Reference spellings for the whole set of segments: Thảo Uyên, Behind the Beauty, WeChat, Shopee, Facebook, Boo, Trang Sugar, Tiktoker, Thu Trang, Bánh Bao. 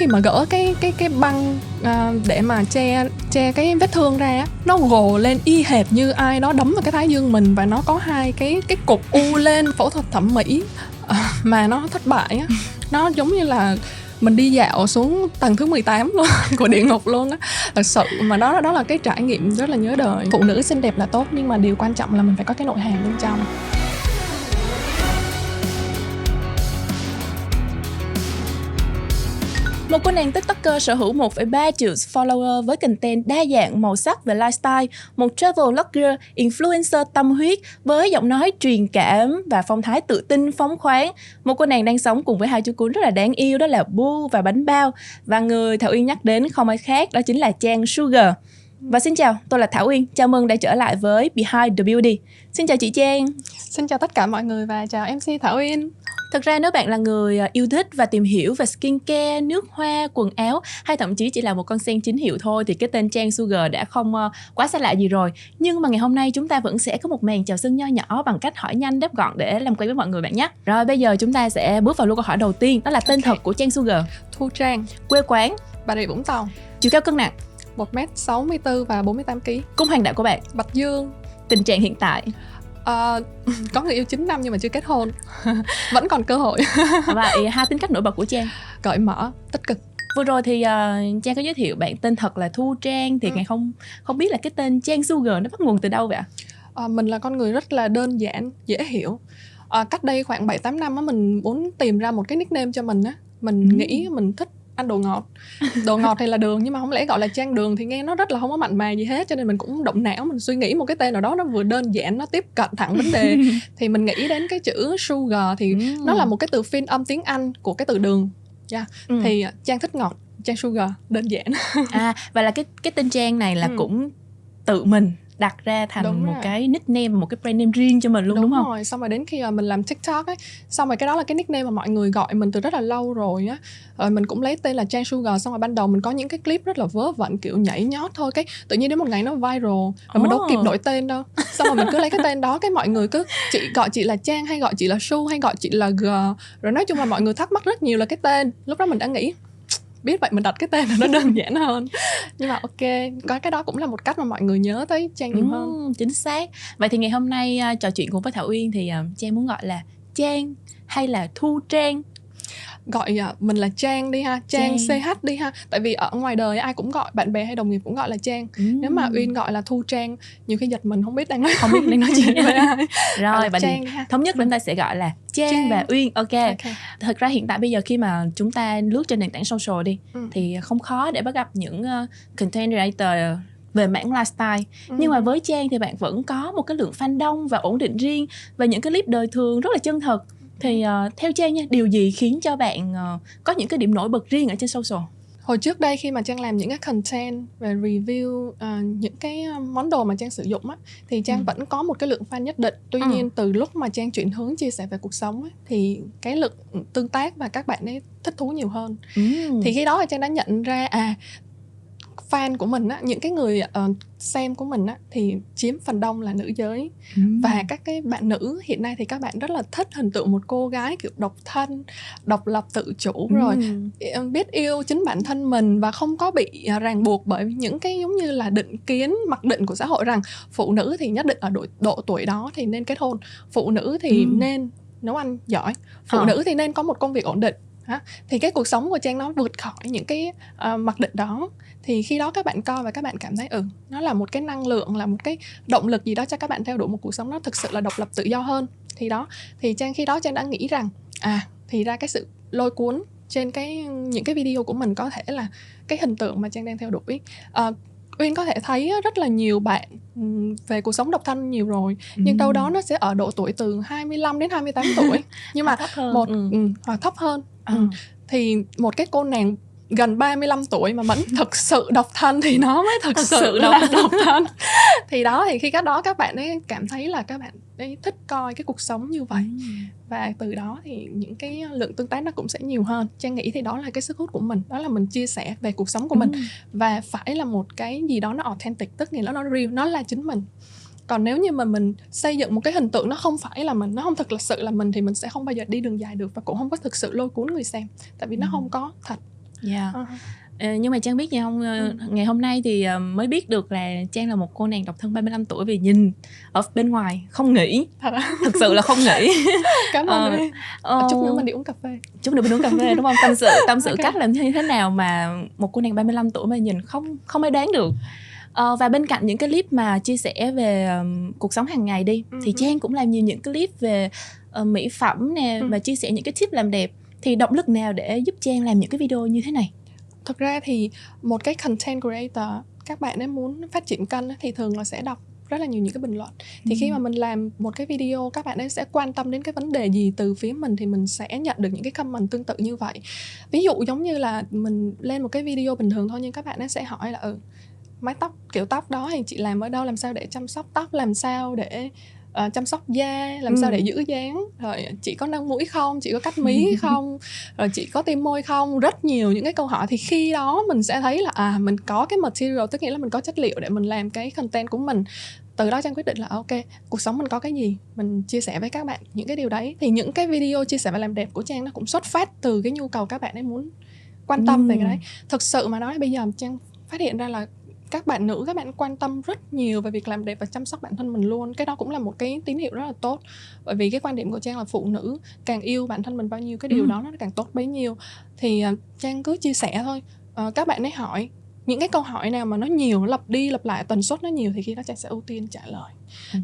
Khi mà gỡ cái băng để mà che cái vết thương ra, nó gồ lên y hệt như ai đó đấm vào cái thái dương mình, và nó có hai cái cục u lên. Phẫu thuật thẩm mỹ mà nó thất bại á, nó giống như là mình đi dạo xuống tầng thứ 18 luôn của địa ngục luôn á. Thật sự mà đó là cái trải nghiệm rất là nhớ đời. Phụ nữ xinh đẹp là tốt, nhưng mà điều quan trọng là mình phải có cái nội hàm bên trong. Một cô nàng TikToker sở hữu 1,3 triệu follower với content đa dạng, màu sắc về lifestyle, một travel blogger, influencer tâm huyết với giọng nói truyền cảm và phong thái tự tin, phóng khoáng. Một cô nàng đang sống cùng với hai chú cún rất là đáng yêu, đó là Boo và Bánh Bao. Và người Thảo Uyên nhắc đến không ai khác, đó chính là Trang Sugar. Và xin chào, tôi là Thảo Uyên. Chào mừng đã trở lại với Behind the Beauty. Xin chào chị Trang. Xin chào tất cả mọi người và chào MC Thảo Uyên. Thực ra nếu bạn là người yêu thích và tìm hiểu về skincare, nước hoa, quần áo, hay thậm chí chỉ là một con sen chính hiệu thôi, thì cái tên Trang Sugar đã không quá xa lạ gì rồi. Nhưng mà ngày hôm nay chúng ta vẫn sẽ có một màn chào sân nho nhỏ bằng cách hỏi nhanh đáp gọn để làm quen với mọi người bạn nhé. Rồi bây giờ chúng ta sẽ bước vào luôn câu hỏi đầu tiên, đó là tên thật của Trang Sugar. Thu Trang. Quê quán Bà Rịa Vũng Tàu. Chiều cao cân nặng 1m64 và 48kg. Cung hoàng đạo của bạn Bạch Dương. Tình trạng hiện tại có người yêu 9 năm nhưng mà chưa kết hôn. Vẫn còn cơ hội. Vậy hai tính cách nổi bật của Trang? Cởi mở, tích cực. Vừa rồi thì Trang có giới thiệu bạn tên thật là Thu Trang. Thì ngày không biết là cái tên Trang Sugar nó bắt nguồn từ đâu vậy ạ? Mình là con người rất là đơn giản, dễ hiểu. Cách đây khoảng 7-8 năm á, mình muốn tìm ra một cái nickname cho mình á. Mình nghĩ mình thích ăn đồ ngọt. Đồ ngọt thì là đường, nhưng mà không lẽ gọi là Trang Đường thì nghe nó rất là không có mặn mà gì hết. Cho nên mình cũng động não, mình suy nghĩ một cái tên nào đó nó vừa đơn giản, nó tiếp cận thẳng vấn đề. Thì mình nghĩ đến cái chữ sugar thì nó là một cái từ phiên âm tiếng Anh của cái từ đường. Thì Trang thích ngọt, Trang Sugar, đơn giản. Và là cái tên Trang này là cũng tự mình đặt ra thành cái nickname, một cái brand name riêng cho mình luôn, đúng không? Rồi, xong rồi đến khi mà mình làm TikTok ấy, xong rồi cái đó là cái nickname mà mọi người gọi mình từ rất là lâu rồi á. Rồi mình cũng lấy tên là Trang Sugar, xong rồi ban đầu mình có những cái clip rất là vớ vẩn kiểu nhảy nhót thôi, cái tự nhiên đến một ngày nó viral, rồi mình đâu kịp đổi tên đâu. Xong rồi mình cứ lấy cái tên đó, cái mọi người cứ chị gọi chị là Trang hay gọi chị là Su hay gọi chị là G. Rồi nói chung là mọi người thắc mắc rất nhiều là cái tên. Lúc đó mình đã nghĩ biết vậy mình đặt cái tên là nó đơn giản hơn. Nhưng mà ok, có cái đó cũng là một cách mà mọi người nhớ tới Trang nhiều hơn. Chính xác. Vậy thì ngày hôm nay trò chuyện cùng với Thảo Uyên thì Trang muốn gọi là Trang hay là Thu Trang? Gọi mình là Trang đi ha, Trang CH đi ha. Tại vì ở ngoài đời ai cũng gọi, bạn bè hay đồng nghiệp cũng gọi là Trang. Nếu mà Uyên gọi là Thu Trang, nhiều khi giật mình không biết đang nói chuyện với ai. Rồi bạn thống nhất chúng ta sẽ gọi là Trang và Uyên. Okay. Thực ra hiện tại bây giờ khi mà chúng ta lướt trên nền tảng social đi thì không khó để bắt gặp những content creator về mảng lifestyle. Nhưng mà với Trang thì bạn vẫn có một cái lượng fan đông và ổn định riêng, và những cái clip đời thường rất là chân thật. Thì theo Trang nha, điều gì khiến cho bạn có những cái điểm nổi bật riêng ở trên social? Hồi trước đây khi mà Trang làm những cái content về review những cái món đồ mà Trang sử dụng á, thì Trang vẫn có một cái lượng fan nhất định. Tuy nhiên từ lúc mà Trang chuyển hướng chia sẻ về cuộc sống á, thì cái lượng tương tác và các bạn ấy thích thú nhiều hơn. Thì khi đó Trang đã nhận ra fan của mình á, những cái người xem của mình á, thì chiếm phần đông là nữ giới. Và các cái bạn nữ hiện nay thì các bạn rất là thích hình tượng một cô gái kiểu độc thân, độc lập, tự chủ, rồi biết yêu chính bản thân mình và không có bị ràng buộc bởi những cái giống như là định kiến, mặc định của xã hội rằng phụ nữ thì nhất định ở độ tuổi đó thì nên kết hôn, phụ nữ thì nên nấu ăn giỏi, phụ nữ thì nên có một công việc ổn định. Thì cái cuộc sống của Trang nó vượt khỏi những cái mặc định đó. Thì khi đó các bạn coi và các bạn cảm thấy nó là một cái năng lượng, là một cái động lực gì đó cho các bạn theo đuổi một cuộc sống nó thực sự là độc lập, tự do hơn. Thì đó, thì Trang đã nghĩ rằng thì ra cái sự lôi cuốn trên những cái video của mình có thể là cái hình tượng mà Trang đang theo đuổi. Uyên có thể thấy rất là nhiều bạn về cuộc sống độc thân nhiều rồi, nhưng đâu đó nó sẽ ở độ tuổi từ 25 đến 28 tuổi. Nhưng mà thấp hơn. Thì một cái cô nàng gần 35 tuổi mà vẫn thực sự độc thân thì nó mới thực sự là độc thân. Thì đó, thì khi các bạn ấy cảm thấy là các bạn ấy thích coi cái cuộc sống như vậy. Và từ đó thì những cái lượng tương tác nó cũng sẽ nhiều hơn. Trang nghĩ thì đó là cái sức hút của mình, đó là mình chia sẻ về cuộc sống của mình. Và phải là một cái gì đó nó authentic, tức nghĩa là nó real, nó là chính mình. Còn nếu như mà mình xây dựng một cái hình tượng nó không phải là mình, nó không thực sự là mình, thì mình sẽ không bao giờ đi đường dài được và cũng không có thực sự lôi cuốn người xem. Tại vì nó không có thật. Dạ. Nhưng mà Trang biết gì không? Ngày hôm nay thì mới biết được là Trang là một cô nàng độc thân 35 tuổi vì nhìn ở bên ngoài không nghĩ. Thật sự là không nghĩ. Cảm ơn em. Chút nữa mình đi uống cà phê. Chút nữa mình uống cà phê đúng không? Tâm sự okay. Cách làm như thế nào mà một cô nàng 35 tuổi mà nhìn không ai đoán được. Và bên cạnh những cái clip mà chia sẻ về cuộc sống hàng ngày đi, thì Trang cũng làm nhiều những clip về mỹ phẩm nè, và chia sẻ những cái tip làm đẹp. Thì động lực nào để giúp Trang làm những cái video như thế này? Thực ra thì một cái content creator, các bạn ấy muốn phát triển kênh thì thường là sẽ đọc rất là nhiều những cái bình luận. Thì khi mà mình làm một cái video, các bạn ấy sẽ quan tâm đến cái vấn đề gì từ phía mình thì mình sẽ nhận được những cái comment tương tự như vậy. Ví dụ giống như là mình lên một cái video bình thường thôi, nhưng các bạn ấy sẽ hỏi là mái tóc, kiểu tóc đó thì chị làm ở đâu, làm sao để chăm sóc tóc, làm sao để chăm sóc da, làm sao để giữ dáng, rồi chị có nâng mũi không, chị có cắt mí không, rồi chị có tiêm môi không, rất nhiều những cái câu hỏi. Thì khi đó mình sẽ thấy là mình có cái material, tức nghĩa là mình có chất liệu để mình làm cái content của mình. Từ đó Trang quyết định là ok, cuộc sống mình có cái gì mình chia sẻ với các bạn những cái điều đấy. Thì những cái video chia sẻ về làm đẹp của Trang nó cũng xuất phát từ cái nhu cầu các bạn ấy muốn quan tâm về cái đấy. Thực sự mà nói, bây giờ Trang phát hiện ra là các bạn nữ, các bạn quan tâm rất nhiều về việc làm đẹp và chăm sóc bản thân mình luôn. Cái đó cũng là một cái tín hiệu rất là tốt. Bởi vì cái quan điểm của Trang là phụ nữ càng yêu bản thân mình bao nhiêu, cái điều đó nó càng tốt bấy nhiêu. Thì Trang cứ chia sẻ thôi. Các bạn ấy hỏi những cái câu hỏi nào mà nó nhiều, lặp đi lặp lại, tần suất nó nhiều, thì khi đó Trang sẽ ưu tiên trả lời.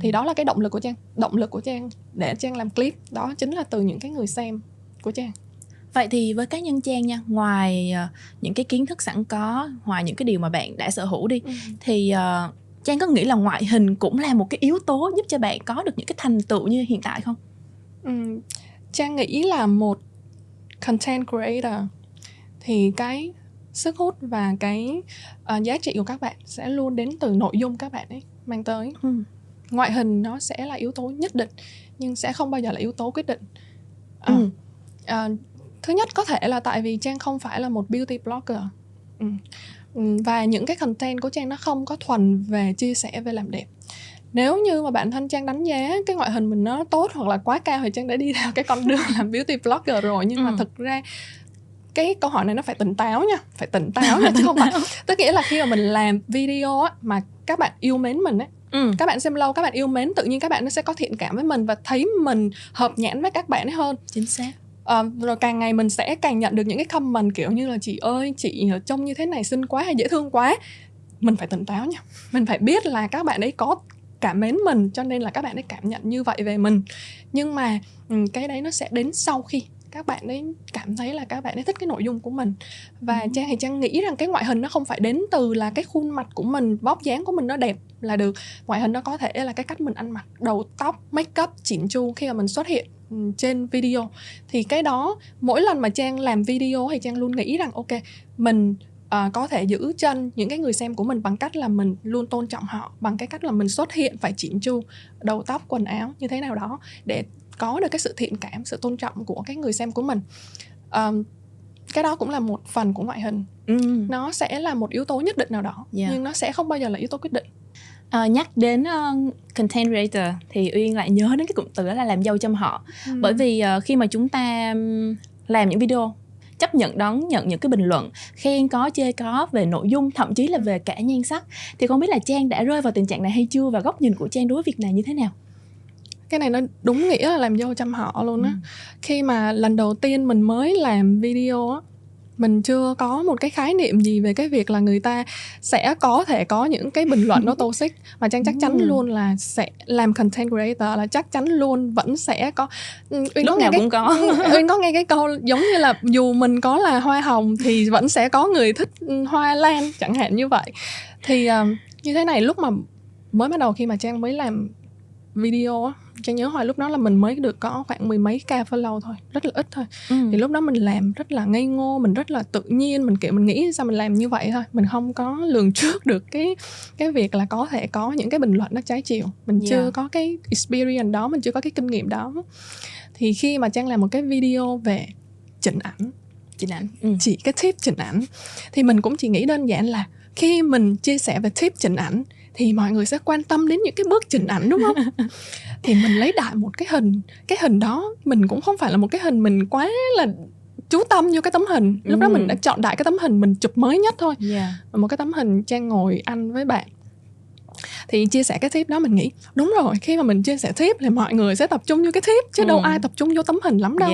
Thì đó là cái động lực của Trang. Động lực của Trang để Trang làm clip đó chính là từ những cái người xem của Trang. Vậy thì với cá nhân Trang nha, ngoài những cái kiến thức sẵn có, ngoài những cái điều mà bạn đã sở hữu đi, thì Trang có nghĩ là ngoại hình cũng là một cái yếu tố giúp cho bạn có được những cái thành tựu như hiện tại không? Trang nghĩ là một content creator thì cái sức hút và cái giá trị của các bạn sẽ luôn đến từ nội dung các bạn ấy mang tới. Ngoại hình nó sẽ là yếu tố nhất định, nhưng sẽ không bao giờ là yếu tố quyết định. Thứ nhất có thể là tại vì Trang không phải là một beauty blogger. Và những cái content của Trang nó không có thuần về chia sẻ về làm đẹp. Nếu như mà bản thân Trang đánh giá cái ngoại hình mình nó tốt hoặc là quá cao thì Trang đã đi theo cái con đường làm beauty blogger rồi. Nhưng mà thực ra cái câu hỏi này nó phải tỉnh táo nha. Phải tỉnh táo nha, chứ không phải. Tức nghĩa là khi mà mình làm video á, mà các bạn yêu mến mình ấy, các bạn xem lâu, các bạn yêu mến, tự nhiên các bạn nó sẽ có thiện cảm với mình và thấy mình hợp nhãn với các bạn ấy hơn. Chính xác. Rồi càng ngày mình sẽ càng nhận được những cái comment kiểu như là chị ơi, chị trông như thế này xinh quá hay dễ thương quá. Mình phải tỉnh táo nha. Mình phải biết là các bạn ấy có cảm mến mình, cho nên là các bạn ấy cảm nhận như vậy về mình. Nhưng mà cái đấy nó sẽ đến sau khi các bạn ấy cảm thấy là các bạn ấy thích cái nội dung của mình. Và Trang thì Trang nghĩ rằng cái ngoại hình nó không phải đến từ là cái khuôn mặt của mình, vóc dáng của mình nó đẹp là được. Ngoại hình nó có thể là cái cách mình ăn mặc, đầu tóc, make up, chỉn chu khi mà mình xuất hiện trên video. Thì cái đó, mỗi lần mà Trang làm video thì Trang luôn nghĩ rằng ok, mình có thể giữ chân những cái người xem của mình bằng cách là mình luôn tôn trọng họ, bằng cái cách là mình xuất hiện phải chỉn chu, đầu tóc, quần áo như thế nào đó để có được cái sự thiện cảm, sự tôn trọng của cái người xem của mình. Cái đó cũng là một phần của ngoại hình. Nó sẽ là một yếu tố nhất định nào đó, nhưng nó sẽ không bao giờ là yếu tố quyết định. Nhắc đến content creator thì Uyên lại nhớ đến cái cụm từ đó là làm dâu trăm họ. Bởi vì khi mà chúng ta làm những video, chấp nhận đón nhận những cái bình luận khen có, chê có về nội dung, thậm chí là về cả nhan sắc, thì không biết là Trang đã rơi vào tình trạng này hay chưa, và góc nhìn của Trang đối với việc này như thế nào? Cái này nó đúng nghĩa là làm dâu trăm họ luôn á. Khi mà lần đầu tiên mình mới làm video á, mình chưa có một cái khái niệm gì về cái việc là người ta sẽ có thể có những cái bình luận nó toxic. Mà Trang chắc chắn luôn là sẽ làm content creator là chắc chắn luôn vẫn sẽ có. Uyên có nghe cũng có. Uyên có nghe cái câu giống như là dù mình có là hoa hồng thì vẫn sẽ có người thích hoa lan chẳng hạn như vậy. Thì như thế này, lúc mà mới bắt đầu khi mà Trang mới làm video á, Trang nhớ hồi lúc đó là mình mới được có khoảng mười mấy ca follow thôi, rất là ít thôi. Thì lúc đó mình làm rất là ngây ngô, mình rất là tự nhiên, mình kiểu mình nghĩ sao mình làm như vậy thôi. Mình không có lường trước được cái việc là có thể có những cái bình luận nó trái chiều. Mình chưa có cái experience đó, mình chưa có cái kinh nghiệm đó. Thì khi mà Trang làm một cái video về chỉnh ảnh, chỉ cái tip chỉnh ảnh, thì mình cũng chỉ nghĩ đơn giản là khi mình chia sẻ về tip chỉnh ảnh thì mọi người sẽ quan tâm đến những cái bước chỉnh ảnh, đúng không? Thì mình lấy đại một cái hình đó, mình cũng không phải là một cái hình mình quá là chú tâm vô cái tấm hình. Lúc đó mình đã chọn đại cái tấm hình mình chụp mới nhất thôi. Một cái tấm hình Trang ngồi ăn với bạn. Thì chia sẻ cái tip đó mình nghĩ đúng rồi, khi mà mình chia sẻ tip thì mọi người sẽ tập trung vô cái tip chứ đâu ai tập trung vô tấm hình lắm đâu.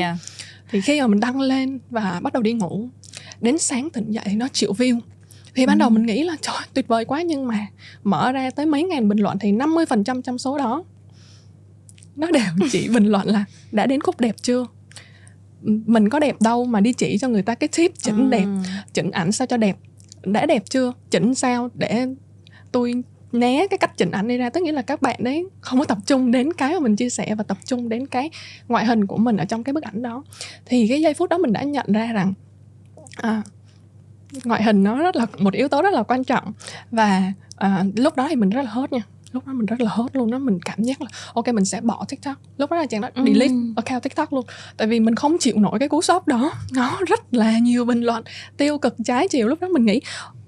Thì khi mà mình đăng lên và bắt đầu đi ngủ, đến sáng tỉnh dậy nó 1 triệu view. Thì ban đầu mình nghĩ là trời tuyệt vời quá, nhưng mà mở ra tới mấy ngàn bình luận thì 50% trong số đó nó đều chỉ bình luận là đã đến khúc đẹp chưa, mình có đẹp đâu mà đi chỉ cho người ta cái tip chỉnh đẹp, chỉnh ảnh sao cho đẹp, đã đẹp chưa, chỉnh sao để tôi né cái cách chỉnh ảnh đi ra. Tức nghĩa là các bạn đấy không có tập trung đến cái mà mình chia sẻ và tập trung đến cái ngoại hình của mình ở trong cái bức ảnh đó. Thì cái giây phút đó mình đã nhận ra rằng ngoại hình nó rất là một yếu tố rất là quan trọng. Và lúc đó thì mình rất là hot nha. Lúc đó mình rất là hot luôn đó. Mình cảm giác là ok mình sẽ bỏ TikTok. Lúc đó là Trang đã delete account TikTok luôn. Tại vì mình không chịu nổi cái cú sốc đó. Nó rất là nhiều bình luận tiêu cực trái chiều. Lúc đó mình nghĩ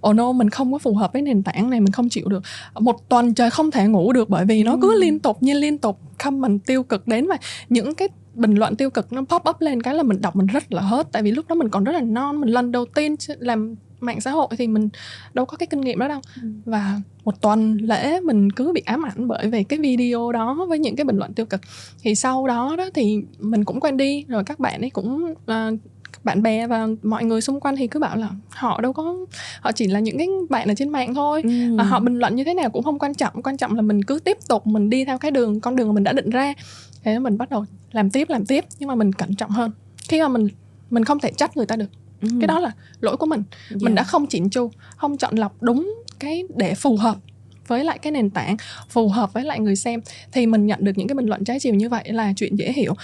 oh no, mình không có phù hợp với nền tảng này, mình không chịu được. Một tuần trời không thể ngủ được bởi vì nó cứ liên tục comment tiêu cực đến. Và những cái bình luận tiêu cực nó pop up lên cái là mình đọc mình rất là hot. Tại vì lúc đó mình còn rất là non, mình lần đầu tiên làm mạng xã hội thì mình đâu có cái kinh nghiệm đó đâu. Và một tuần lễ mình cứ bị ám ảnh bởi về cái video đó với những cái bình luận tiêu cực. Thì sau đó, đó thì mình cũng quen đi rồi, các bạn ấy cũng bạn bè và mọi người xung quanh thì cứ bảo là họ đâu có, họ chỉ là những cái bạn ở trên mạng thôi, họ bình luận như thế nào cũng không quan trọng, quan trọng là mình cứ tiếp tục mình đi theo cái đường con đường mà mình đã định ra. Thế mình bắt đầu làm tiếp nhưng mà mình cẩn trọng hơn. Khi mà mình không thể trách người ta được, cái đó là lỗi của mình. Mình đã không chỉnh chu, không chọn lọc đúng cái để phù hợp với lại cái nền tảng, phù hợp với lại người xem. Thì mình nhận được những cái bình luận trái chiều như vậy là chuyện dễ hiểu.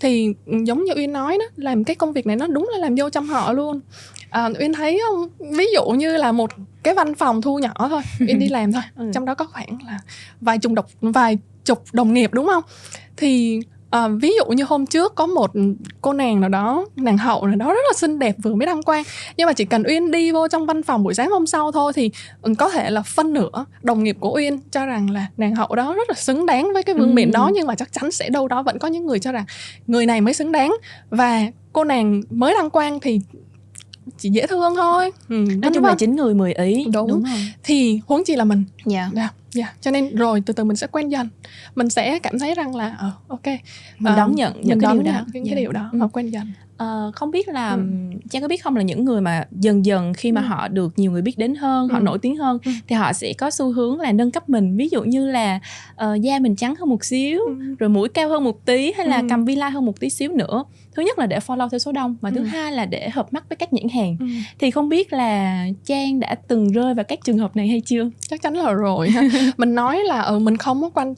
Thì giống như Uyên nói đó, làm cái công việc này nó đúng là làm vô trong họ luôn. Uyên thấy không, ví dụ như là một cái văn phòng thu nhỏ thôi, Uyên đi làm thôi, trong đó có khoảng là vài chục đồng nghiệp đúng không? Thì ví dụ như hôm trước có một cô nàng nào đó, nàng hậu nào đó rất là xinh đẹp vừa mới đăng quang, nhưng mà chỉ cần Uyên đi vô trong văn phòng buổi sáng hôm sau thôi thì có thể là phân nửa đồng nghiệp của Uyên cho rằng là nàng hậu đó rất là xứng đáng với cái vương miện đó. Nhưng mà chắc chắn sẽ đâu đó vẫn có những người cho rằng người này mới xứng đáng và cô nàng mới đăng quang thì chỉ dễ thương thôi. Nói chung là 9 người 10 ý. Đúng. Thì huống chi là mình. Cho nên rồi từ từ mình sẽ quen dần. Mình sẽ cảm thấy rằng là ok, mình đón nhận những cái điều đó và quen dần. Không biết là Trang có biết không là những người mà dần dần khi mà họ được nhiều người biết đến hơn, họ nổi tiếng hơn thì họ sẽ có xu hướng là nâng cấp mình. Ví dụ như là da mình trắng hơn một xíu, rồi mũi cao hơn một tí, hay là cầm villa hơn một tí xíu nữa. Thứ nhất là để follow theo số đông, và thứ hai là để hợp mắt với các nhãn hàng. Thì không biết là Trang đã từng rơi vào các trường hợp này hay chưa? Chắc chắn là rồi. Mình nói là mình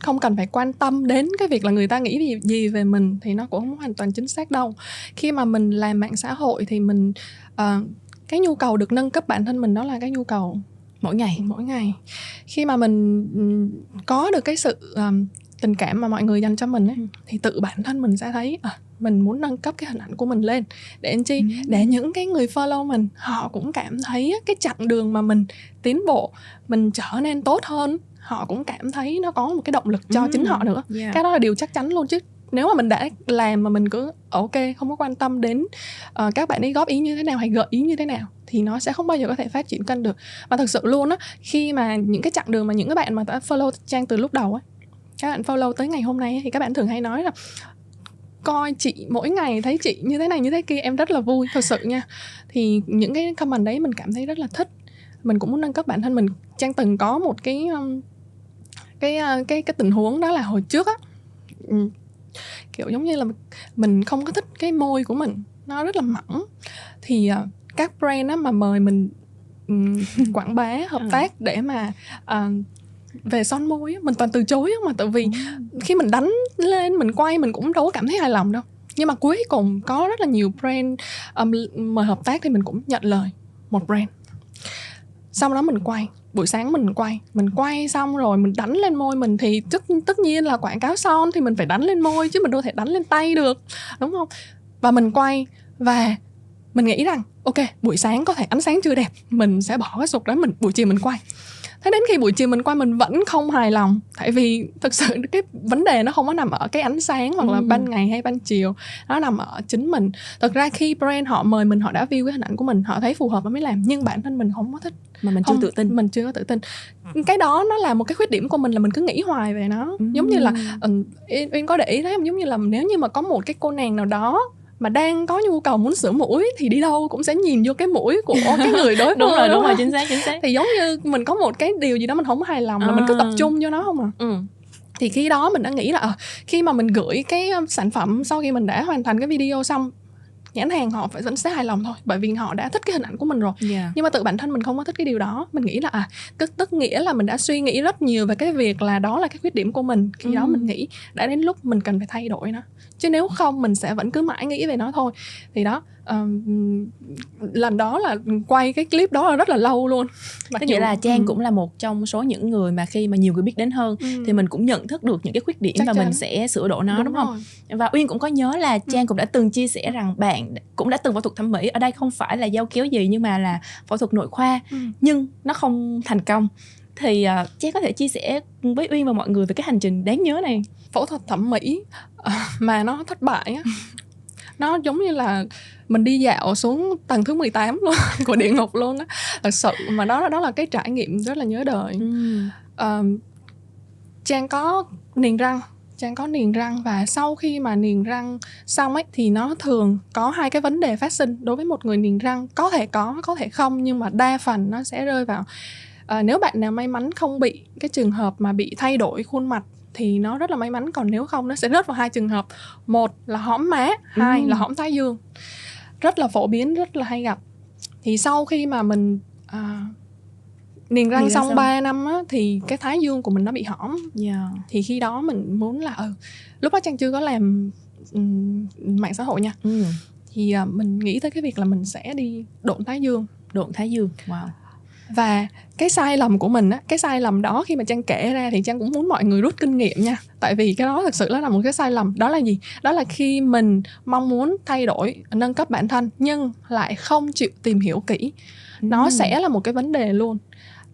không cần phải quan tâm đến cái việc là người ta nghĩ gì về mình thì nó cũng không hoàn toàn chính xác đâu. Khi mà mình làm mạng xã hội thì mình cái nhu cầu được nâng cấp bản thân mình đó là cái nhu cầu mỗi ngày. Khi mà mình có được cái sự tình cảm mà mọi người dành cho mình ấy, thì tự bản thân mình sẽ thấy mình muốn nâng cấp cái hình ảnh của mình lên để làm chi, để những cái người follow mình họ cũng cảm thấy cái chặng đường mà mình tiến bộ, mình trở nên tốt hơn, họ cũng cảm thấy nó có một cái động lực cho chính họ nữa. Cái đó là điều chắc chắn luôn chứ. Nếu mà mình đã làm mà mình cứ ok, không có quan tâm đến các bạn ấy góp ý như thế nào hay gợi ý như thế nào thì nó sẽ không bao giờ có thể phát triển kênh được. Và thật sự luôn á, khi mà những cái chặng đường mà những cái bạn mà đã follow Trang từ lúc đầu á, các bạn follow tới ngày hôm nay ấy, thì các bạn thường hay nói là coi chị mỗi ngày, thấy chị như thế này như thế kia em rất là vui. Thật sự nha, thì những cái comment đấy mình cảm thấy rất là thích. Mình cũng muốn nâng cấp bản thân mình. Trang từng có một cái tình huống đó là hồi trước á, kiểu giống như là mình không có thích cái môi của mình, nó rất là mỏng. Thì các brand á mà mời mình quảng bá, hợp tác để mà về son môi mình toàn từ chối, mà tại vì khi mình đánh lên mình quay mình cũng đâu có cảm thấy hài lòng đâu. Nhưng mà cuối cùng có rất là nhiều brand mời hợp tác thì mình cũng nhận lời một brand. Sau đó mình quay, buổi sáng mình quay xong rồi mình đánh lên môi mình thì tất nhiên là quảng cáo son thì mình phải đánh lên môi chứ mình đâu thể đánh lên tay được, đúng không? Và mình quay và mình nghĩ rằng ok, buổi sáng có thể ánh sáng chưa đẹp, mình sẽ bỏ cái sụt đó, buổi chiều mình quay. Thế đến khi buổi chiều mình quay mình vẫn không hài lòng, tại vì thực sự cái vấn đề nó không có nằm ở cái ánh sáng hoặc là ban ngày hay ban chiều, nó nằm ở chính mình. Thực ra khi brand họ mời mình, họ đã view cái hình ảnh của mình, họ thấy phù hợp và mới làm, nhưng bản thân mình không có thích, mà mình chưa tự tin, mình chưa có tự tin. Cái đó nó là một cái khuyết điểm của mình, là mình cứ nghĩ hoài về nó. Giống như là Uyên có để ý thấy không, giống như là nếu như mà có một cái cô nàng nào đó mà đang có nhu cầu muốn sửa mũi thì đi đâu cũng sẽ nhìn vô cái mũi của cái người đối phương. Đúng rồi, chính xác. Thì giống như mình có một cái điều gì đó mình không hài lòng là mình cứ tập trung vô nó không à. Thì khi đó mình đã nghĩ là khi mà mình gửi cái sản phẩm sau khi mình đã hoàn thành cái video xong, nhãn hàng họ vẫn sẽ hài lòng thôi, bởi vì họ đã thích cái hình ảnh của mình rồi. Nhưng mà tự bản thân mình không có thích cái điều đó. Mình nghĩ là tức nghĩa là mình đã suy nghĩ rất nhiều về cái việc là đó là cái khuyết điểm của mình. Khi đó mình nghĩ đã đến lúc mình cần phải thay đổi nó, chứ nếu không mình sẽ vẫn cứ mãi nghĩ về nó thôi. Thì đó, lần đó là quay cái clip đó là rất là lâu luôn. Mặc dù là Trang cũng là một trong số những người mà khi mà nhiều người biết đến hơn thì mình cũng nhận thức được những cái khuyết điểm chắc và mình sẽ sửa đổi nó, đúng không? Và Uyên cũng có nhớ là Trang cũng đã từng chia sẻ rằng bạn cũng đã từng phẫu thuật thẩm mỹ, ở đây không phải là dao kéo gì nhưng mà là phẫu thuật nội khoa, nhưng nó không thành công. Thì Trang có thể chia sẻ với Uyên và mọi người về cái hành trình đáng nhớ này. Phẫu thuật thẩm mỹ mà nó thất bại á, nó giống như là mình đi dạo xuống tầng thứ 18 luôn của địa ngục luôn á. Thật sự mà đó là cái trải nghiệm rất là nhớ đời. Trang có niềng răng, và sau khi mà niềng răng xong ấy thì nó thường có hai cái vấn đề phát sinh đối với một người niềng răng, có thể có, thể không, nhưng mà đa phần nó sẽ rơi vào nếu bạn nào may mắn không bị cái trường hợp mà bị thay đổi khuôn mặt thì nó rất là may mắn, còn nếu không nó sẽ rớt vào hai trường hợp, một là hõm má, hai là hõm thái dương, rất là phổ biến, rất là hay gặp. Thì sau khi mà mình niềng răng xong 3 năm á, thì cái thái dương của mình nó bị hõm. Thì khi đó mình muốn là lúc đó Trang chưa có làm mạng xã hội nha, thì mình nghĩ tới cái việc là mình sẽ đi độn thái dương. Wow. Và cái sai lầm của mình á, cái sai lầm đó khi mà Trang kể ra thì Trang cũng muốn mọi người rút kinh nghiệm nha. Tại vì cái đó thực sự là một cái sai lầm. Đó là gì? Đó là khi mình mong muốn thay đổi, nâng cấp bản thân nhưng lại không chịu tìm hiểu kỹ, nó sẽ là một cái vấn đề luôn.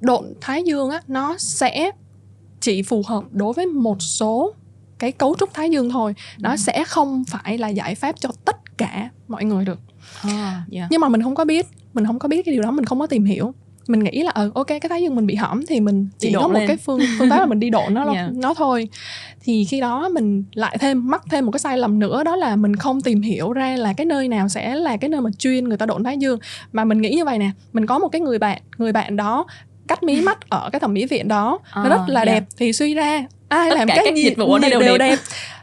Độn thái dương á, nó sẽ chỉ phù hợp đối với một số cái cấu trúc thái dương thôi. Nó sẽ không phải là giải pháp cho tất cả mọi người được. Nhưng mà mình không có biết, cái điều đó, mình không có tìm hiểu. Mình nghĩ là ok, cái thái dương mình bị hỏng thì mình chỉ có một cái phương pháp là mình đi độn nó thôi. Thì khi đó mình lại mắc thêm một cái sai lầm nữa, đó là mình không tìm hiểu ra là cái nơi nào sẽ là cái nơi mà chuyên người ta độn thái dương. Mà mình nghĩ như vậy nè, mình có một cái người bạn đó cắt mí mắt ở cái thẩm mỹ viện đó, nó rất là đẹp, thì suy ra ai tất làm cái dịch vụ đều đẹp.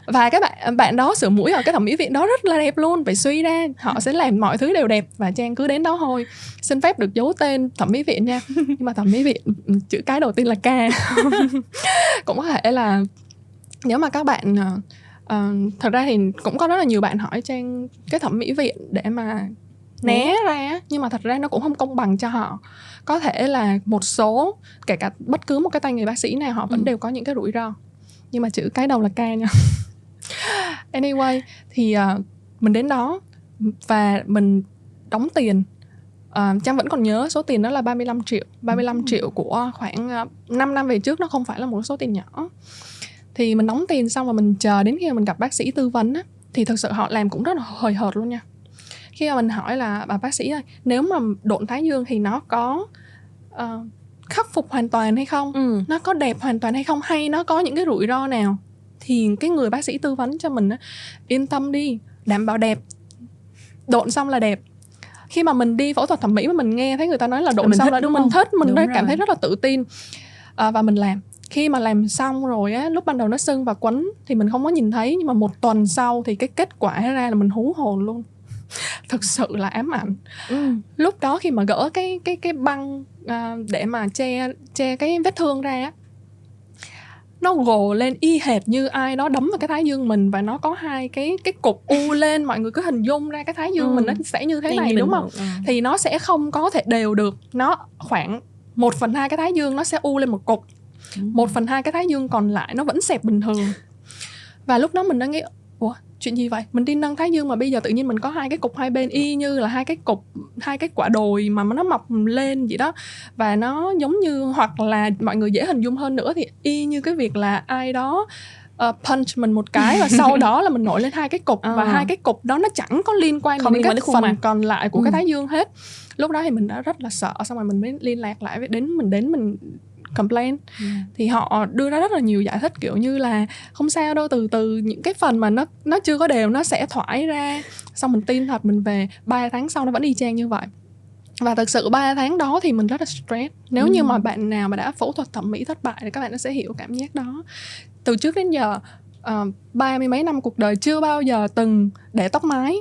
Và các bạn đó sửa mũi ở cái thẩm mỹ viện đó rất là đẹp luôn, phải suy ra họ sẽ làm mọi thứ đều đẹp. Và Trang cứ đến đó thôi, xin phép được giấu tên thẩm mỹ viện nha, nhưng mà thẩm mỹ viện chữ cái đầu tiên là K. Cũng có thể là nếu mà các bạn thật ra thì cũng có rất là nhiều bạn hỏi Trang cái thẩm mỹ viện để mà né ra, nhưng mà thật ra nó cũng không công bằng cho họ. Có thể là một số, kể cả bất cứ một cái tay người bác sĩ nào, họ vẫn đều có những cái rủi ro, nhưng mà chữ cái đầu là K nha. Anyway, thì mình đến đó và mình đóng tiền. Trang vẫn còn nhớ số tiền đó là 35 triệu. 35 triệu của khoảng 5 năm về trước, nó không phải là một số tiền nhỏ. Thì mình đóng tiền xong và mình chờ đến khi mình gặp bác sĩ tư vấn á, thì thực sự họ làm cũng rất là hời hợt luôn nha. Khi mà mình hỏi là bà bác sĩ ơi, nếu mà độn thái dương thì nó có khắc phục hoàn toàn hay không? Nó có đẹp hoàn toàn hay không? Hay nó có những cái rủi ro nào? Thì cái người bác sĩ tư vấn cho mình á, yên tâm đi, đảm bảo đẹp, độn xong là đẹp. Khi mà mình đi phẫu thuật thẩm mỹ mà mình nghe thấy người ta nói là độn xong là đúng, mình thích, mình cảm thấy rất là tự tin. Và mình làm. Khi mà làm xong rồi á, lúc ban đầu nó sưng và quấn thì mình không có nhìn thấy, nhưng mà một tuần sau thì cái kết quả ra là mình hú hồn luôn. Thực sự là ám ảnh. Lúc đó khi mà gỡ cái băng để mà che cái vết thương ra, nó gồ lên y hệt như ai đó đấm vào cái thái dương mình, và nó có hai cái cục u lên. Mọi người cứ hình dung ra cái thái dương mình nó sẽ như thế này, đúng không? Thì nó sẽ không có thể đều được. Nó khoảng 1/2 cái thái dương nó sẽ u lên một cục, 1/2 cái thái dương còn lại nó vẫn xẹp bình thường. Và lúc đó mình đã nghĩ, ủa, chuyện gì vậy, mình đi nâng thái dương mà bây giờ tự nhiên mình có hai cái cục hai bên y như là hai cái quả đồi mà nó mọc lên vậy đó. Và nó giống như, hoặc là mọi người dễ hình dung hơn nữa thì y như cái việc là ai đó punch mình một cái và sau đó là mình nổi lên hai cái cục và hai cái cục đó nó chẳng có liên quan đến cái phần mặt còn lại của cái thái dương hết. Lúc đó thì mình đã rất là sợ, xong rồi mình mới liên lạc lại với đến mình complain. Thì họ đưa ra rất là nhiều giải thích kiểu như là không sao đâu, từ từ những cái phần mà nó chưa có đều nó sẽ thoải ra. Xong mình tin thật, mình về 3 tháng sau nó vẫn y chang như vậy. Và thực sự 3 tháng đó thì mình rất là stress. Nếu như mà bạn nào mà đã phẫu thuật thẩm mỹ thất bại thì các bạn nó sẽ hiểu cảm giác đó. Từ trước đến giờ, 30 mấy năm cuộc đời chưa bao giờ từng để tóc mái.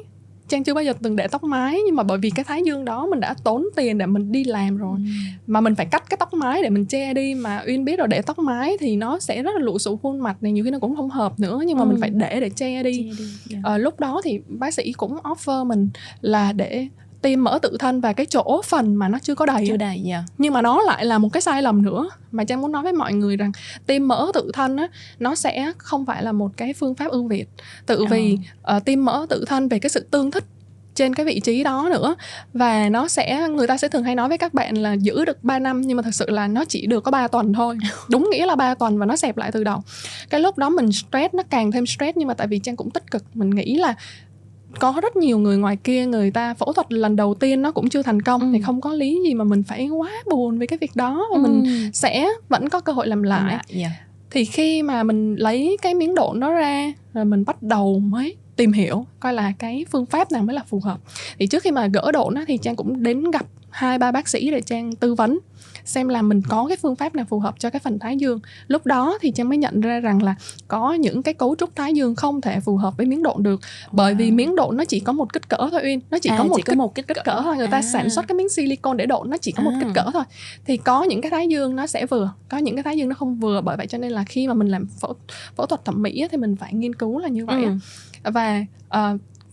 Trang chưa bao giờ từng để tóc mái, nhưng mà bởi vì cái thái dương đó mình đã tốn tiền để mình đi làm rồi. Mà mình phải cắt cái tóc mái để mình che đi. Mà Uyên biết rồi, để tóc mái thì nó sẽ rất là lụ sụ khuôn mặt này, nhiều khi nó cũng không hợp nữa. Nhưng mà mình phải để che đi. Lúc đó thì bác sĩ cũng offer mình là để tiêm mỡ tự thân và cái chỗ phần mà nó chưa có đầy. Nhưng mà nó lại là một cái sai lầm nữa mà Trang muốn nói với mọi người rằng tiêm mỡ tự thân á, nó sẽ không phải là một cái phương pháp ưu việt, tự vì tiêm mỡ tự thân về cái sự tương thích trên cái vị trí đó nữa. Và nó sẽ, người ta sẽ thường hay nói với các bạn là giữ được 3 năm nhưng mà thực sự là nó chỉ được có 3 tuần thôi. Đúng nghĩa là 3 tuần và nó xẹp lại từ đầu. Cái lúc đó mình stress, nó càng thêm stress, nhưng mà tại vì Trang cũng tích cực, mình nghĩ là có rất nhiều người ngoài kia người ta phẫu thuật lần đầu tiên nó cũng chưa thành công thì không có lý gì mà mình phải quá buồn với cái việc đó. Mình sẽ vẫn có cơ hội làm lại. Thì khi mà mình lấy cái miếng độn đó ra rồi mình bắt đầu mới tìm hiểu coi là cái phương pháp nào mới là phù hợp. Thì trước khi mà gỡ độn thì Trang cũng đến gặp 2-3 bác sĩ để Trang tư vấn xem là mình có cái phương pháp nào phù hợp cho cái phần thái dương. Lúc đó thì Trang mới nhận ra rằng là có những cái cấu trúc thái dương không thể phù hợp với miếng độn được. Bởi vì miếng độn nó chỉ có một kích cỡ thôi Uyên. Nó chỉ có một kích cỡ thôi. Người ta sản xuất cái miếng silicon để độn nó chỉ có một kích cỡ thôi. Thì có những cái thái dương nó sẽ vừa, có những cái thái dương nó không vừa. Bởi vậy cho nên là khi mà mình làm phẫu thuật thẩm mỹ thì mình phải nghiên cứu là như vậy. Và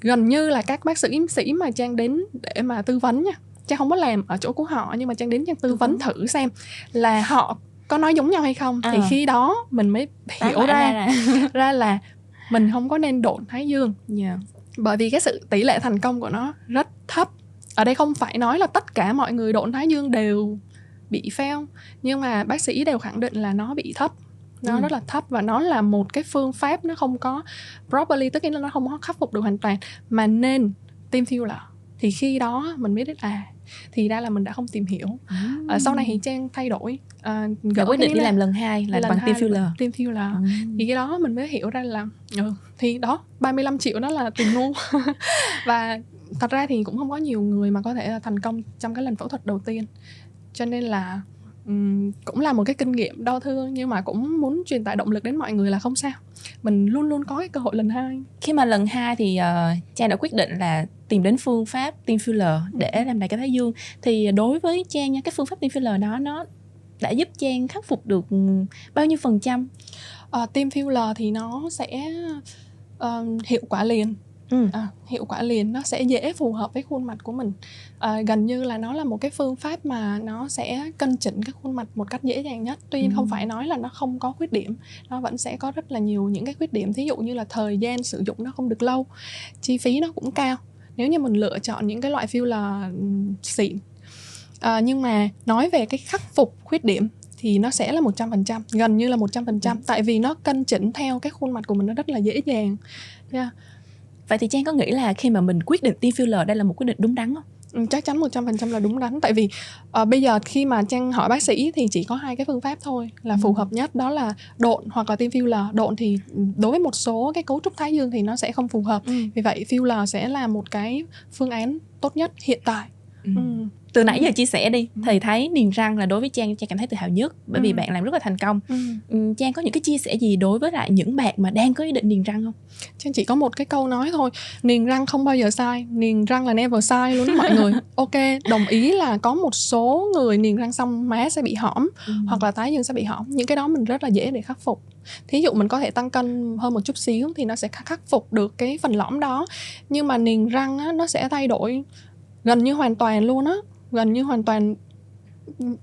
gần như là các bác sĩ mà Trang đến để mà tư vấn nha, Trang không có làm ở chỗ của họ, nhưng mà Trang đến Trang tư vấn thử xem là họ có nói giống nhau hay không. Thì khi đó mình mới hiểu ra là mình không có nên độn thái dương. Bởi vì cái sự tỷ lệ thành công của nó rất thấp. Ở đây không phải nói là tất cả mọi người độn thái dương đều bị fail, nhưng mà bác sĩ đều khẳng định là nó bị thấp. Nó rất là thấp và nó là một cái phương pháp nó không có properly, tức là nó không có khắc phục được hoàn toàn, mà nên tiêm filler. Thì khi đó mình mới biết thì ra là mình đã không tìm hiểu. Sau này thì Trang thay đổi, gỡ quyết định đi làm lần 2 là bằng tiêm filler. Thì cái đó mình mới hiểu ra là thì đó 35 triệu đó là tiền ngu. Và thật ra thì cũng không có nhiều người mà có thể là thành công trong cái lần phẫu thuật đầu tiên, cho nên là cũng là một cái kinh nghiệm đau thương, nhưng mà cũng muốn truyền tải động lực đến mọi người là không sao, mình luôn luôn có cái cơ hội lần 2. Khi mà lần 2 thì Trang đã quyết định là tìm đến phương pháp tiêm filler để làm lại cái thái dương. Thì đối với Trang nha, cái phương pháp tiêm filler đó nó đã giúp Trang khắc phục được bao nhiêu phần trăm? Tiêm filler thì nó sẽ hiệu quả liền. Hiệu quả liền, nó sẽ dễ phù hợp với khuôn mặt của mình. Gần như là nó là một cái phương pháp mà nó sẽ cân chỉnh cái khuôn mặt một cách dễ dàng nhất. Tuy nhiên không phải nói là nó không có khuyết điểm, nó vẫn sẽ có rất là nhiều những cái khuyết điểm. Thí dụ như là thời gian sử dụng nó không được lâu, chi phí nó cũng cao nếu như mình lựa chọn những cái loại filler xịn. Nhưng mà nói về cái khắc phục khuyết điểm thì nó sẽ là 100%, gần như là 100%. Tại vì nó cân chỉnh theo cái khuôn mặt của mình nó rất là dễ dàng. Vậy thì Trang có nghĩ là khi mà mình quyết định tiêm filler đây là một quyết định đúng đắn không? Chắc chắn 100% là đúng đắn. Tại vì bây giờ khi mà Trang hỏi bác sĩ thì chỉ có 2 cái phương pháp thôi là phù hợp nhất, đó là độn hoặc là tiêm filler. Độn thì đối với một số cái cấu trúc thái dương thì nó sẽ không phù hợp. Vì vậy filler sẽ là một cái phương án tốt nhất hiện tại. Từ nãy giờ chia sẻ đi, thầy thấy niềng răng là đối với Trang cảm thấy tự hào nhất, bởi vì bạn làm rất là thành công. Trang có những cái chia sẻ gì đối với lại những bạn mà đang có ý định niềng răng không? Trang chỉ có một cái câu nói thôi: niềng răng không bao giờ sai, niềng răng là never sai luôn đó mọi người. Ok, đồng ý là có một số người niềng răng xong má sẽ bị hõm hoặc là thái dương sẽ bị hõm. Những cái đó mình rất là dễ để khắc phục. Thí dụ mình có thể tăng cân hơn một chút xíu thì nó sẽ khắc phục được cái phần lõm đó. Nhưng mà niềng răng á, nó sẽ thay đổi gần như hoàn toàn luôn á, gần như hoàn toàn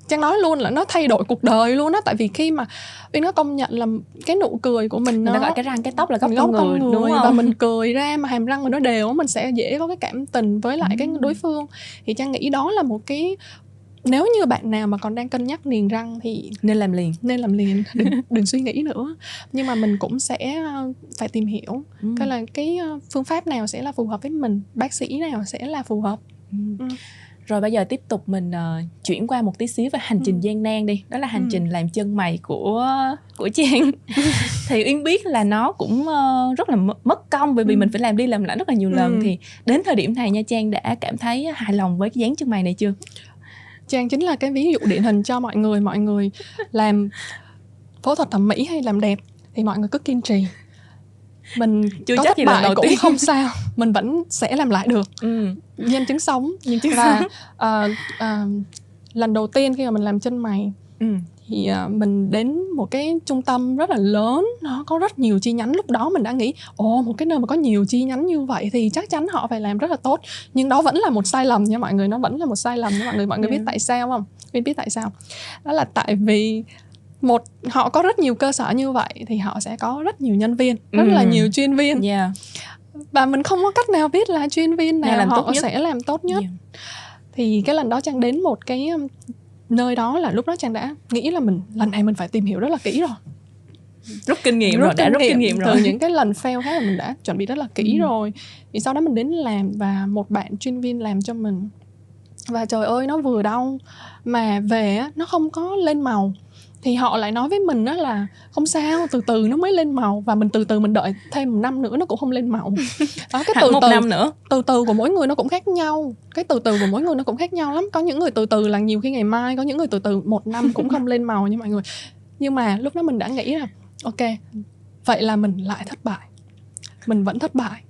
Trang nói luôn là nó thay đổi cuộc đời luôn á. Tại vì khi mà Uyên nó công nhận là cái nụ cười của mình, nó gọi cái răng cái tóc là góc con người, đúng không? Và mình cười ra mà hàm răng mình nó đều, mình sẽ dễ có cái cảm tình với lại cái đối phương. Thì Trang nghĩ đó là một cái, nếu như bạn nào mà còn đang cân nhắc niềng răng thì nên làm liền, đừng suy nghĩ nữa. Nhưng mà mình cũng sẽ phải tìm hiểu coi là cái phương pháp nào sẽ là phù hợp với mình, bác sĩ nào sẽ là phù hợp. Rồi bây giờ tiếp tục mình chuyển qua một tí xíu về hành trình gian nan đi. Đó là hành trình làm chân mày của Trang. Thì Uyên biết là nó cũng rất là mất công, bởi vì mình phải làm đi làm lại rất là nhiều lần. Thì đến thời điểm này nha, Trang đã cảm thấy hài lòng với cái dáng chân mày này chưa? Trang chính là cái ví dụ điển hình cho mọi người. Mọi người làm phẫu thuật thẩm mỹ hay làm đẹp thì mọi người cứ kiên trì. Mình chưa có thất bại cũng không sao, mình vẫn sẽ làm lại được. Nhân chứng sống. Và lần đầu tiên khi mà mình làm chân mày thì mình đến một cái trung tâm rất là lớn, nó có rất nhiều chi nhánh. Lúc đó mình đã nghĩ, ồ, một cái nơi mà có nhiều chi nhánh như vậy thì chắc chắn họ phải làm rất là tốt. Nhưng đó vẫn là một sai lầm nha mọi người, nó vẫn là một sai lầm nha mọi người. Mọi người biết tại sao không? Mình biết tại sao. Đó là tại vì một, họ có rất nhiều cơ sở như vậy thì họ sẽ có rất nhiều nhân viên, rất là nhiều chuyên viên. Và mình không có cách nào biết là chuyên viên nào làm họ sẽ làm tốt nhất. Thì cái lần đó Trang đến một cái nơi đó, là lúc đó Trang đã nghĩ là mình lần này mình phải tìm hiểu rất là kỹ rồi, rút kinh nghiệm rồi. Từ những cái lần fail khác là mình đã chuẩn bị rất là kỹ rồi. Thì sau đó mình đến làm và một bạn chuyên viên làm cho mình. Và trời ơi, nó vừa đau mà về nó không có lên màu. Thì họ lại nói với mình đó là không sao, từ từ nó mới lên màu. Và mình từ từ mình đợi thêm một năm nữa nó cũng không lên màu. Đó, cái từ từ, năm nữa. Từ từ của mỗi người nó cũng khác nhau. Cái từ từ của mỗi người nó cũng khác nhau lắm. Có những người từ từ là nhiều khi ngày mai, có những người từ từ một năm cũng không lên màu nha mọi người. Nhưng mà lúc đó mình đã nghĩ là ok, vậy là mình lại thất bại. Mình vẫn thất bại.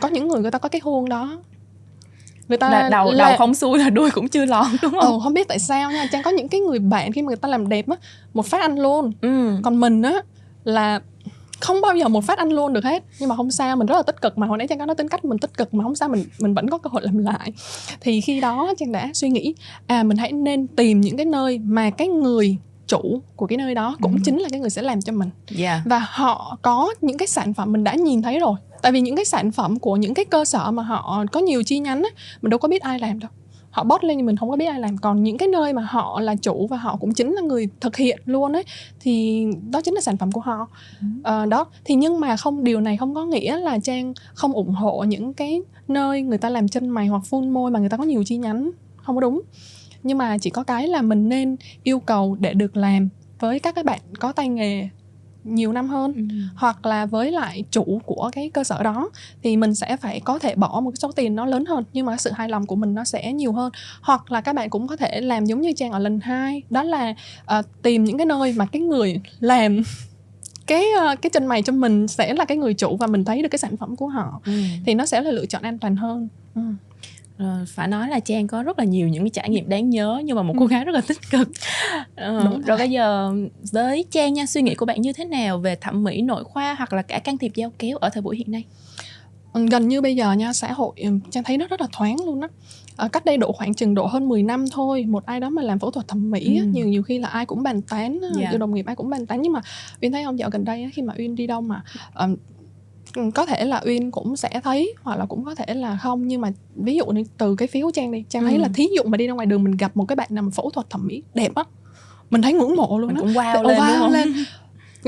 Có những người ta có cái huông đó, người ta là đầu không xuôi là đuôi cũng chưa lòn, đúng không? Không biết tại sao nha, Trang có những cái người bạn khi mà người ta làm đẹp á, một phát ăn luôn. Còn mình á là không bao giờ một phát ăn luôn được hết. Nhưng mà không sao, mình rất là tích cực mà. Hồi nãy Trang có nói tính cách mình tích cực mà, không sao, mình vẫn có cơ hội làm lại. Thì khi đó Trang đã suy nghĩ, mình hãy nên tìm những cái nơi mà cái người chủ của cái nơi đó cũng chính là cái người sẽ làm cho mình. Và họ có những cái sản phẩm mình đã nhìn thấy rồi. Tại vì những cái sản phẩm của những cái cơ sở mà họ có nhiều chi nhánh á, mình đâu có biết ai làm đâu. Họ post lên thì mình không có biết ai làm. Còn những cái nơi mà họ là chủ và họ cũng chính là người thực hiện luôn ấy, thì đó chính là sản phẩm của họ. Đó. Thì nhưng mà không, điều này không có nghĩa là Trang không ủng hộ những cái nơi người ta làm chân mày hoặc phun môi mà người ta có nhiều chi nhánh. Không có đúng. Nhưng mà chỉ có cái là mình nên yêu cầu để được làm với các bạn có tay nghề nhiều năm hơn, hoặc là với lại chủ của cái cơ sở đó, thì mình sẽ phải có thể bỏ một số tiền nó lớn hơn, nhưng mà sự hài lòng của mình nó sẽ nhiều hơn. Hoặc là các bạn cũng có thể làm giống như Trang ở lần 2, đó là tìm những cái nơi mà cái người làm cái chân mày cho mình sẽ là cái người chủ và mình thấy được cái sản phẩm của họ, thì nó sẽ là lựa chọn an toàn hơn. Phải nói là Trang có rất là nhiều những cái trải nghiệm đáng nhớ, nhưng mà một cô gái rất là tích cực. Rồi bây giờ với Trang nha, suy nghĩ của bạn như thế nào về thẩm mỹ nội khoa hoặc là cả can thiệp dao kéo ở thời buổi hiện nay? Gần như bây giờ nha, xã hội Trang thấy nó rất là thoáng luôn á. Cách đây khoảng chừng hơn 10 năm thôi, một ai đó mà làm phẫu thuật thẩm mỹ nhiều khi là ai cũng bàn tán, đồng nghiệp ai cũng bàn tán. Nhưng mà Uyên thấy không, dạo gần đây khi mà Uyên đi đâu mà có thể là Uyên cũng sẽ thấy, hoặc là cũng có thể là không. Nhưng mà ví dụ như từ cái phía của Trang đi, Trang thấy là thí dụ mà đi ra ngoài đường mình gặp một cái bạn làm phẫu thuật thẩm mỹ đẹp á, mình thấy ngưỡng mộ luôn á. Cũng wow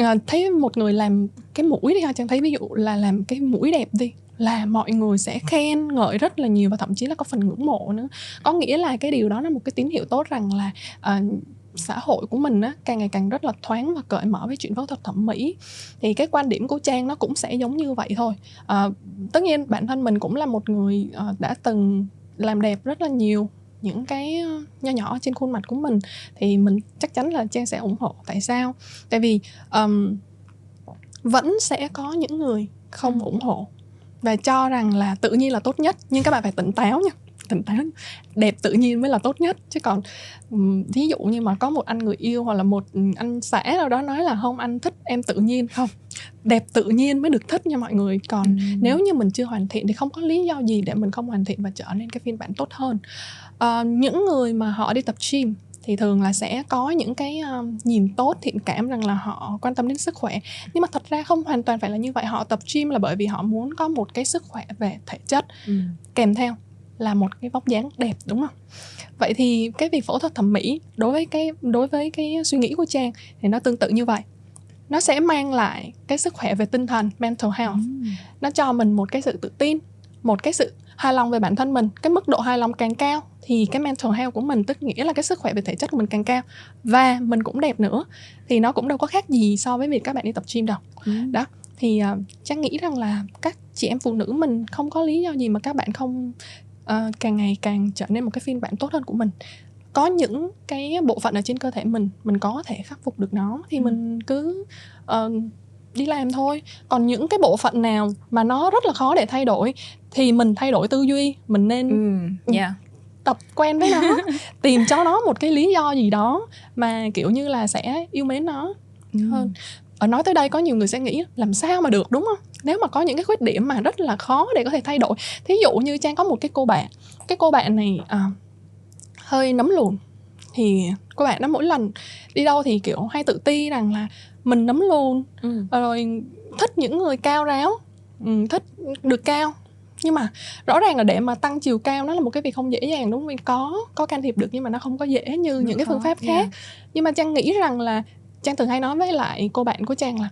lên. Thấy một người làm cái mũi đi ha, Trang thấy ví dụ là làm cái mũi đẹp đi, là mọi người sẽ khen ngợi rất là nhiều, và thậm chí là có phần ngưỡng mộ nữa. Có nghĩa là cái điều đó là một cái tín hiệu tốt rằng là xã hội của mình á, càng ngày càng rất là thoáng và cởi mở với chuyện phẫu thuật thẩm mỹ. Thì cái quan điểm của Trang nó cũng sẽ giống như vậy thôi. Tất nhiên bản thân mình cũng là một người đã từng làm đẹp rất là nhiều, những cái nho nhỏ trên khuôn mặt của mình, thì mình chắc chắn là Trang sẽ ủng hộ. Tại sao? Tại vì vẫn sẽ có những người không ủng hộ và cho rằng là tự nhiên là tốt nhất. Nhưng các bạn phải tỉnh táo nha, đẹp tự nhiên mới là tốt nhất. Chứ còn thí dụ như mà có một anh người yêu hoặc là một anh xã nào đó nói là không, anh thích em tự nhiên, không, đẹp tự nhiên mới được thích nha mọi người. Còn nếu như mình chưa hoàn thiện thì không có lý do gì để mình không hoàn thiện và trở nên cái phiên bản tốt hơn. Những người mà họ đi tập gym thì thường là sẽ có những cái nhìn tốt, thiện cảm rằng là họ quan tâm đến sức khỏe. Nhưng mà thật ra không hoàn toàn phải là như vậy. Họ tập gym là bởi vì họ muốn có một cái sức khỏe về thể chất, kèm theo là một cái vóc dáng đẹp, đúng không? Vậy thì cái việc phẫu thuật thẩm mỹ đối với cái suy nghĩ của Trang thì nó tương tự như vậy. Nó sẽ mang lại cái sức khỏe về tinh thần, mental health. Nó cho mình một cái sự tự tin, một cái sự hài lòng về bản thân mình. Cái mức độ hài lòng càng cao thì cái mental health của mình, tức nghĩa là cái sức khỏe về thể chất của mình càng cao, và mình cũng đẹp nữa. Thì nó cũng đâu có khác gì so với việc các bạn đi tập gym đâu. Đó. Thì Trang nghĩ rằng là các chị em phụ nữ mình không có lý do gì mà các bạn không càng ngày càng trở nên một cái phiên bản tốt hơn của mình. Có những cái bộ phận ở trên cơ thể mình có thể khắc phục được nó thì mình cứ đi làm thôi. Còn những cái bộ phận nào mà nó rất là khó để thay đổi thì mình thay đổi tư duy, mình nên tập quen với nó, tìm cho nó một cái lý do gì đó mà kiểu như là sẽ yêu mến nó hơn. Nói tới đây có nhiều người sẽ nghĩ làm sao mà được, đúng không? Nếu mà có những cái khuyết điểm mà rất là khó để có thể thay đổi. Thí dụ như Trang có một cái cô bạn này hơi nấm lùn. Thì cô bạn đó mỗi lần đi đâu thì kiểu hay tự ti rằng là mình nấm lùn, rồi thích những người cao ráo, thích được cao. Nhưng mà rõ ràng là để mà tăng chiều cao nó là một cái việc không dễ dàng, đúng không? Mình có can thiệp được nhưng mà nó không có dễ như những cái phương pháp khác. Nhưng mà Trang nghĩ rằng là Trang từng hay nói với lại cô bạn của Trang là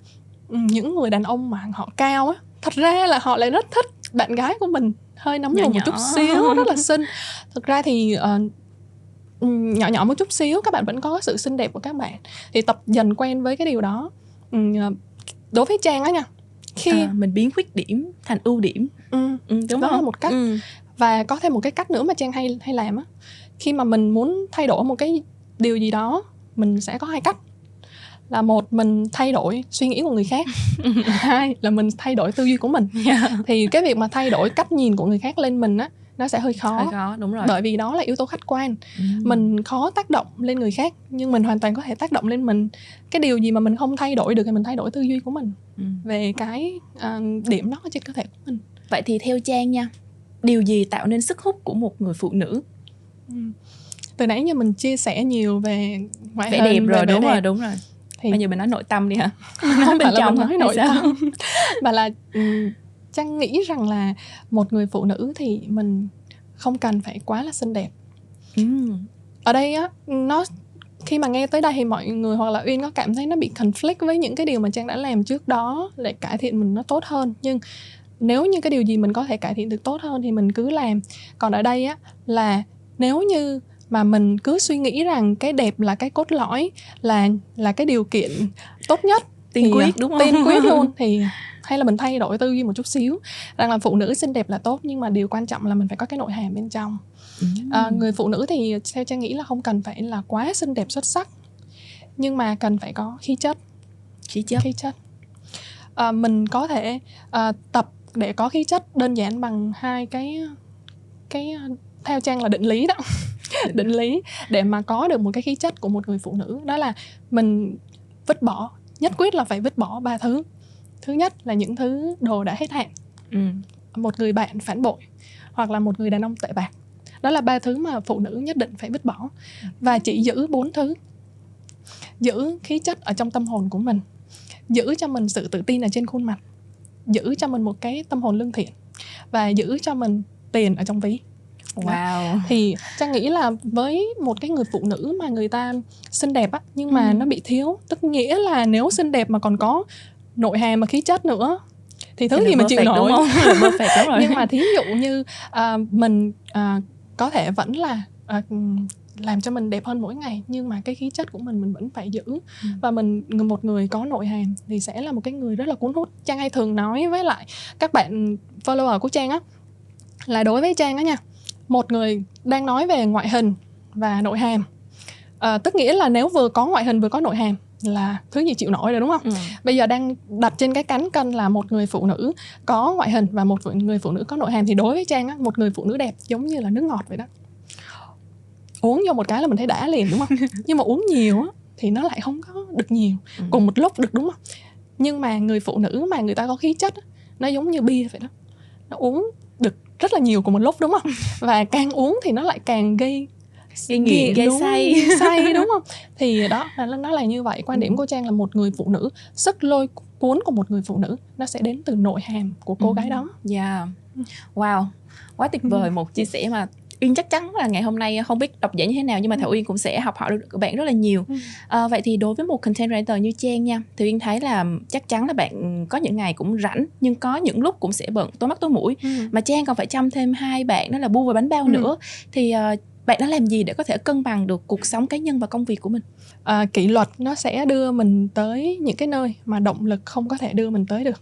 những người đàn ông mà họ cao á, thật ra là họ lại rất thích bạn gái của mình hơi nấm lùn một chút xíu, rất là xinh. Thực ra thì nhỏ nhỏ một chút xíu các bạn vẫn có sự xinh đẹp của các bạn. Thì tập dần quen với cái điều đó. Đối với Trang á nha, khi mình biến khuyết điểm thành ưu điểm, đúng đó không? Là một cách. Và có thêm một cái cách nữa mà Trang hay làm á, khi mà mình muốn thay đổi một cái điều gì đó, mình sẽ có hai cách. Là một, mình thay đổi suy nghĩ của người khác. Hai là mình thay đổi tư duy của mình. Thì cái việc mà thay đổi cách nhìn của người khác lên mình á, nó sẽ hơi khó, đúng rồi. Bởi vì đó là yếu tố khách quan. Mình khó tác động lên người khác, nhưng mình hoàn toàn có thể tác động lên mình. Cái điều gì mà mình không thay đổi được thì mình thay đổi tư duy của mình về cái điểm đó trên cơ thể của mình. Vậy thì theo Trang nha, điều gì tạo nên sức hút của một người phụ nữ? Từ nãy giờ mình chia sẻ nhiều về ngoại hình, đẹp rồi, đúng rồi. Thì bây giờ mình nói nội tâm đi hả? Nói bên trong, nói nội tâm. Và là Trang nghĩ rằng là một người phụ nữ thì mình không cần phải quá là xinh đẹp. Ở đây á, nó khi mà nghe tới đây thì mọi người hoặc là Uyên có cảm thấy nó bị conflict với những cái điều mà Trang đã làm trước đó để cải thiện mình nó tốt hơn. Nhưng nếu như cái điều gì mình có thể cải thiện được tốt hơn thì mình cứ làm. Còn ở đây á, là nếu như mà mình cứ suy nghĩ rằng cái đẹp là cái cốt lõi, là cái điều kiện tốt nhất, tiên quyết luôn thì hay là mình thay đổi tư duy một chút xíu rằng là phụ nữ xinh đẹp là tốt, nhưng mà điều quan trọng là mình phải có cái nội hàm bên trong. Người phụ nữ thì theo Trang nghĩ là không cần phải là quá xinh đẹp xuất sắc, nhưng mà cần phải có khí chất. Mình có thể tập để có khí chất đơn giản bằng hai cái theo Trang là định lý để mà có được một cái khí chất của một người phụ nữ. Đó là mình vứt bỏ, nhất quyết là phải vứt bỏ ba thứ. Thứ nhất là những thứ đồ đã hết hạn, một người bạn phản bội, hoặc là một người đàn ông tệ bạc. Đó là ba thứ mà phụ nữ nhất định phải vứt bỏ. Và chỉ giữ 4 thứ: giữ khí chất ở trong tâm hồn của mình, giữ cho mình sự tự tin ở trên khuôn mặt, giữ cho mình một cái tâm hồn lương thiện, và giữ cho mình tiền ở trong ví. Wow. Thì Trang nghĩ là với một cái người phụ nữ mà người ta xinh đẹp á, nhưng mà nó bị thiếu, tức nghĩa là nếu xinh đẹp mà còn có nội hàm mà khí chất nữa thì thứ gì mà chịu nổi, đúng không? Perfect, đúng rồi. Nhưng mà thí dụ như mình có thể vẫn là làm cho mình đẹp hơn mỗi ngày, nhưng mà cái khí chất của mình vẫn phải giữ. Và một người có nội hàm thì sẽ là một cái người rất là cuốn hút. Trang hay thường nói với lại các bạn follower của Trang á, là đối với Trang á nha, một người đang nói về ngoại hình và nội hàm, tức nghĩa là nếu vừa có ngoại hình vừa có nội hàm là thứ gì chịu nổi rồi, đúng không? Bây giờ đang đặt trên cái cán cân là một người phụ nữ có ngoại hình và một người phụ nữ có nội hàm. Thì đối với Trang á, một người phụ nữ đẹp giống như là nước ngọt vậy đó, uống vô một cái là mình thấy đã liền, đúng không? Nhưng mà uống nhiều á thì nó lại không có được nhiều cùng một lúc được, đúng không? Nhưng mà người phụ nữ mà người ta có khí chất á, nó giống như bia vậy đó, nó uống được rất là nhiều cùng một lúc, đúng không? Và càng uống thì nó lại càng gây gây nghiện, gây say, say đúng không? Thì đó, nó là như vậy. Quan điểm của Trang là một người phụ nữ, sức lôi cuốn của một người phụ nữ nó sẽ đến từ nội hàm của cô gái đó. Dạ, yeah. Wow, quá tuyệt vời. Một chia sẻ mà Uyên chắc chắn là ngày hôm nay không biết độc giả như thế nào, nhưng mà Thảo Uyên cũng sẽ học hỏi được các bạn rất là nhiều. Vậy thì đối với một content writer như Trang nha, thì Uyên thấy là chắc chắn là bạn có những ngày cũng rảnh, nhưng có những lúc cũng sẽ bận tối mắt tối mũi. Mà Trang còn phải chăm thêm hai bạn đó là Boo và Bánh Bao nữa. Thì bạn đã làm gì để có thể cân bằng được cuộc sống cá nhân và công việc của mình? Kỷ luật nó sẽ đưa mình tới những cái nơi mà động lực không có thể đưa mình tới được.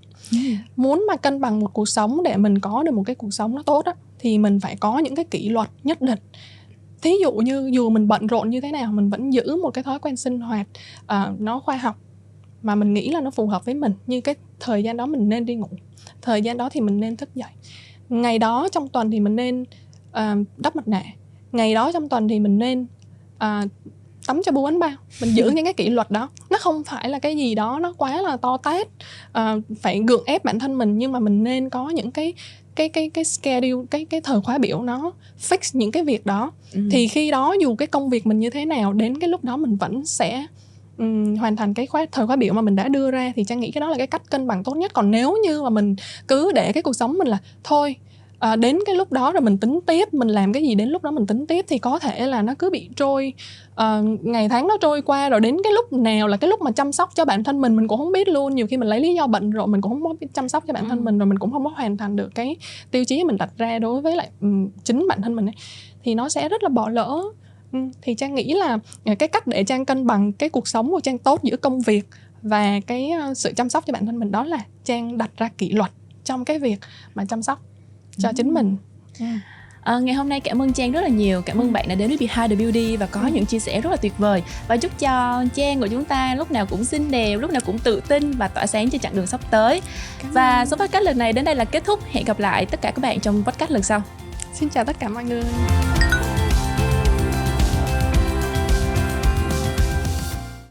Muốn mà cân bằng một cuộc sống, để mình có được một cái cuộc sống nó tốt á, thì mình phải có những cái kỷ luật nhất định. Thí dụ như dù mình bận rộn như thế nào, mình vẫn giữ một cái thói quen sinh hoạt nó khoa học, mà mình nghĩ là nó phù hợp với mình. Như cái thời gian đó mình nên đi ngủ, thời gian đó thì mình nên thức dậy. Ngày đó trong tuần thì mình nên đắp mặt nạ, ngày đó trong tuần thì mình nên tắm cho Boo Bánh Bao. Mình giữ những cái kỷ luật đó. Nó không phải là cái gì đó nó quá là to tát, phải gượng ép bản thân mình, nhưng mà mình nên có những cái schedule, cái thời khóa biểu nó fix những cái việc đó. Thì khi đó dù cái công việc mình như thế nào, đến cái lúc đó mình vẫn sẽ hoàn thành cái thời khóa biểu mà mình đã đưa ra. Thì Trang nghĩ cái đó là cái cách cân bằng tốt nhất. Còn nếu như mà mình cứ để cái cuộc sống mình là thôi, đến cái lúc đó rồi mình tính tiếp, mình làm cái gì đến lúc đó mình tính tiếp, thì có thể là nó cứ bị trôi, ngày tháng nó trôi qua, rồi đến cái lúc nào là cái lúc mà chăm sóc cho bản thân mình cũng không biết luôn. Nhiều khi mình lấy lý do bận rộn, mình cũng không biết chăm sóc cho bản thân mình, rồi mình cũng không có hoàn thành được cái tiêu chí mình đặt ra đối với lại chính bản thân mình ấy. Thì nó sẽ rất là bỏ lỡ. Thì Trang nghĩ là cái cách để Trang cân bằng cái cuộc sống của Trang tốt giữa công việc và cái sự chăm sóc cho bản thân mình, đó là Trang đặt ra kỷ luật trong cái việc mà chăm sóc cho chính mình. Ngày hôm nay cảm ơn Trang rất là nhiều. Cảm ơn bạn đã đến với Behind the Beauty và có những chia sẻ rất là tuyệt vời. Và chúc cho Trang của chúng ta lúc nào cũng xinh đẹp, lúc nào cũng tự tin và tỏa sáng trên chặng đường sắp tới. Và số podcast lần này đến đây là kết thúc. Hẹn gặp lại tất cả các bạn trong podcast lần sau. Xin chào tất cả mọi người.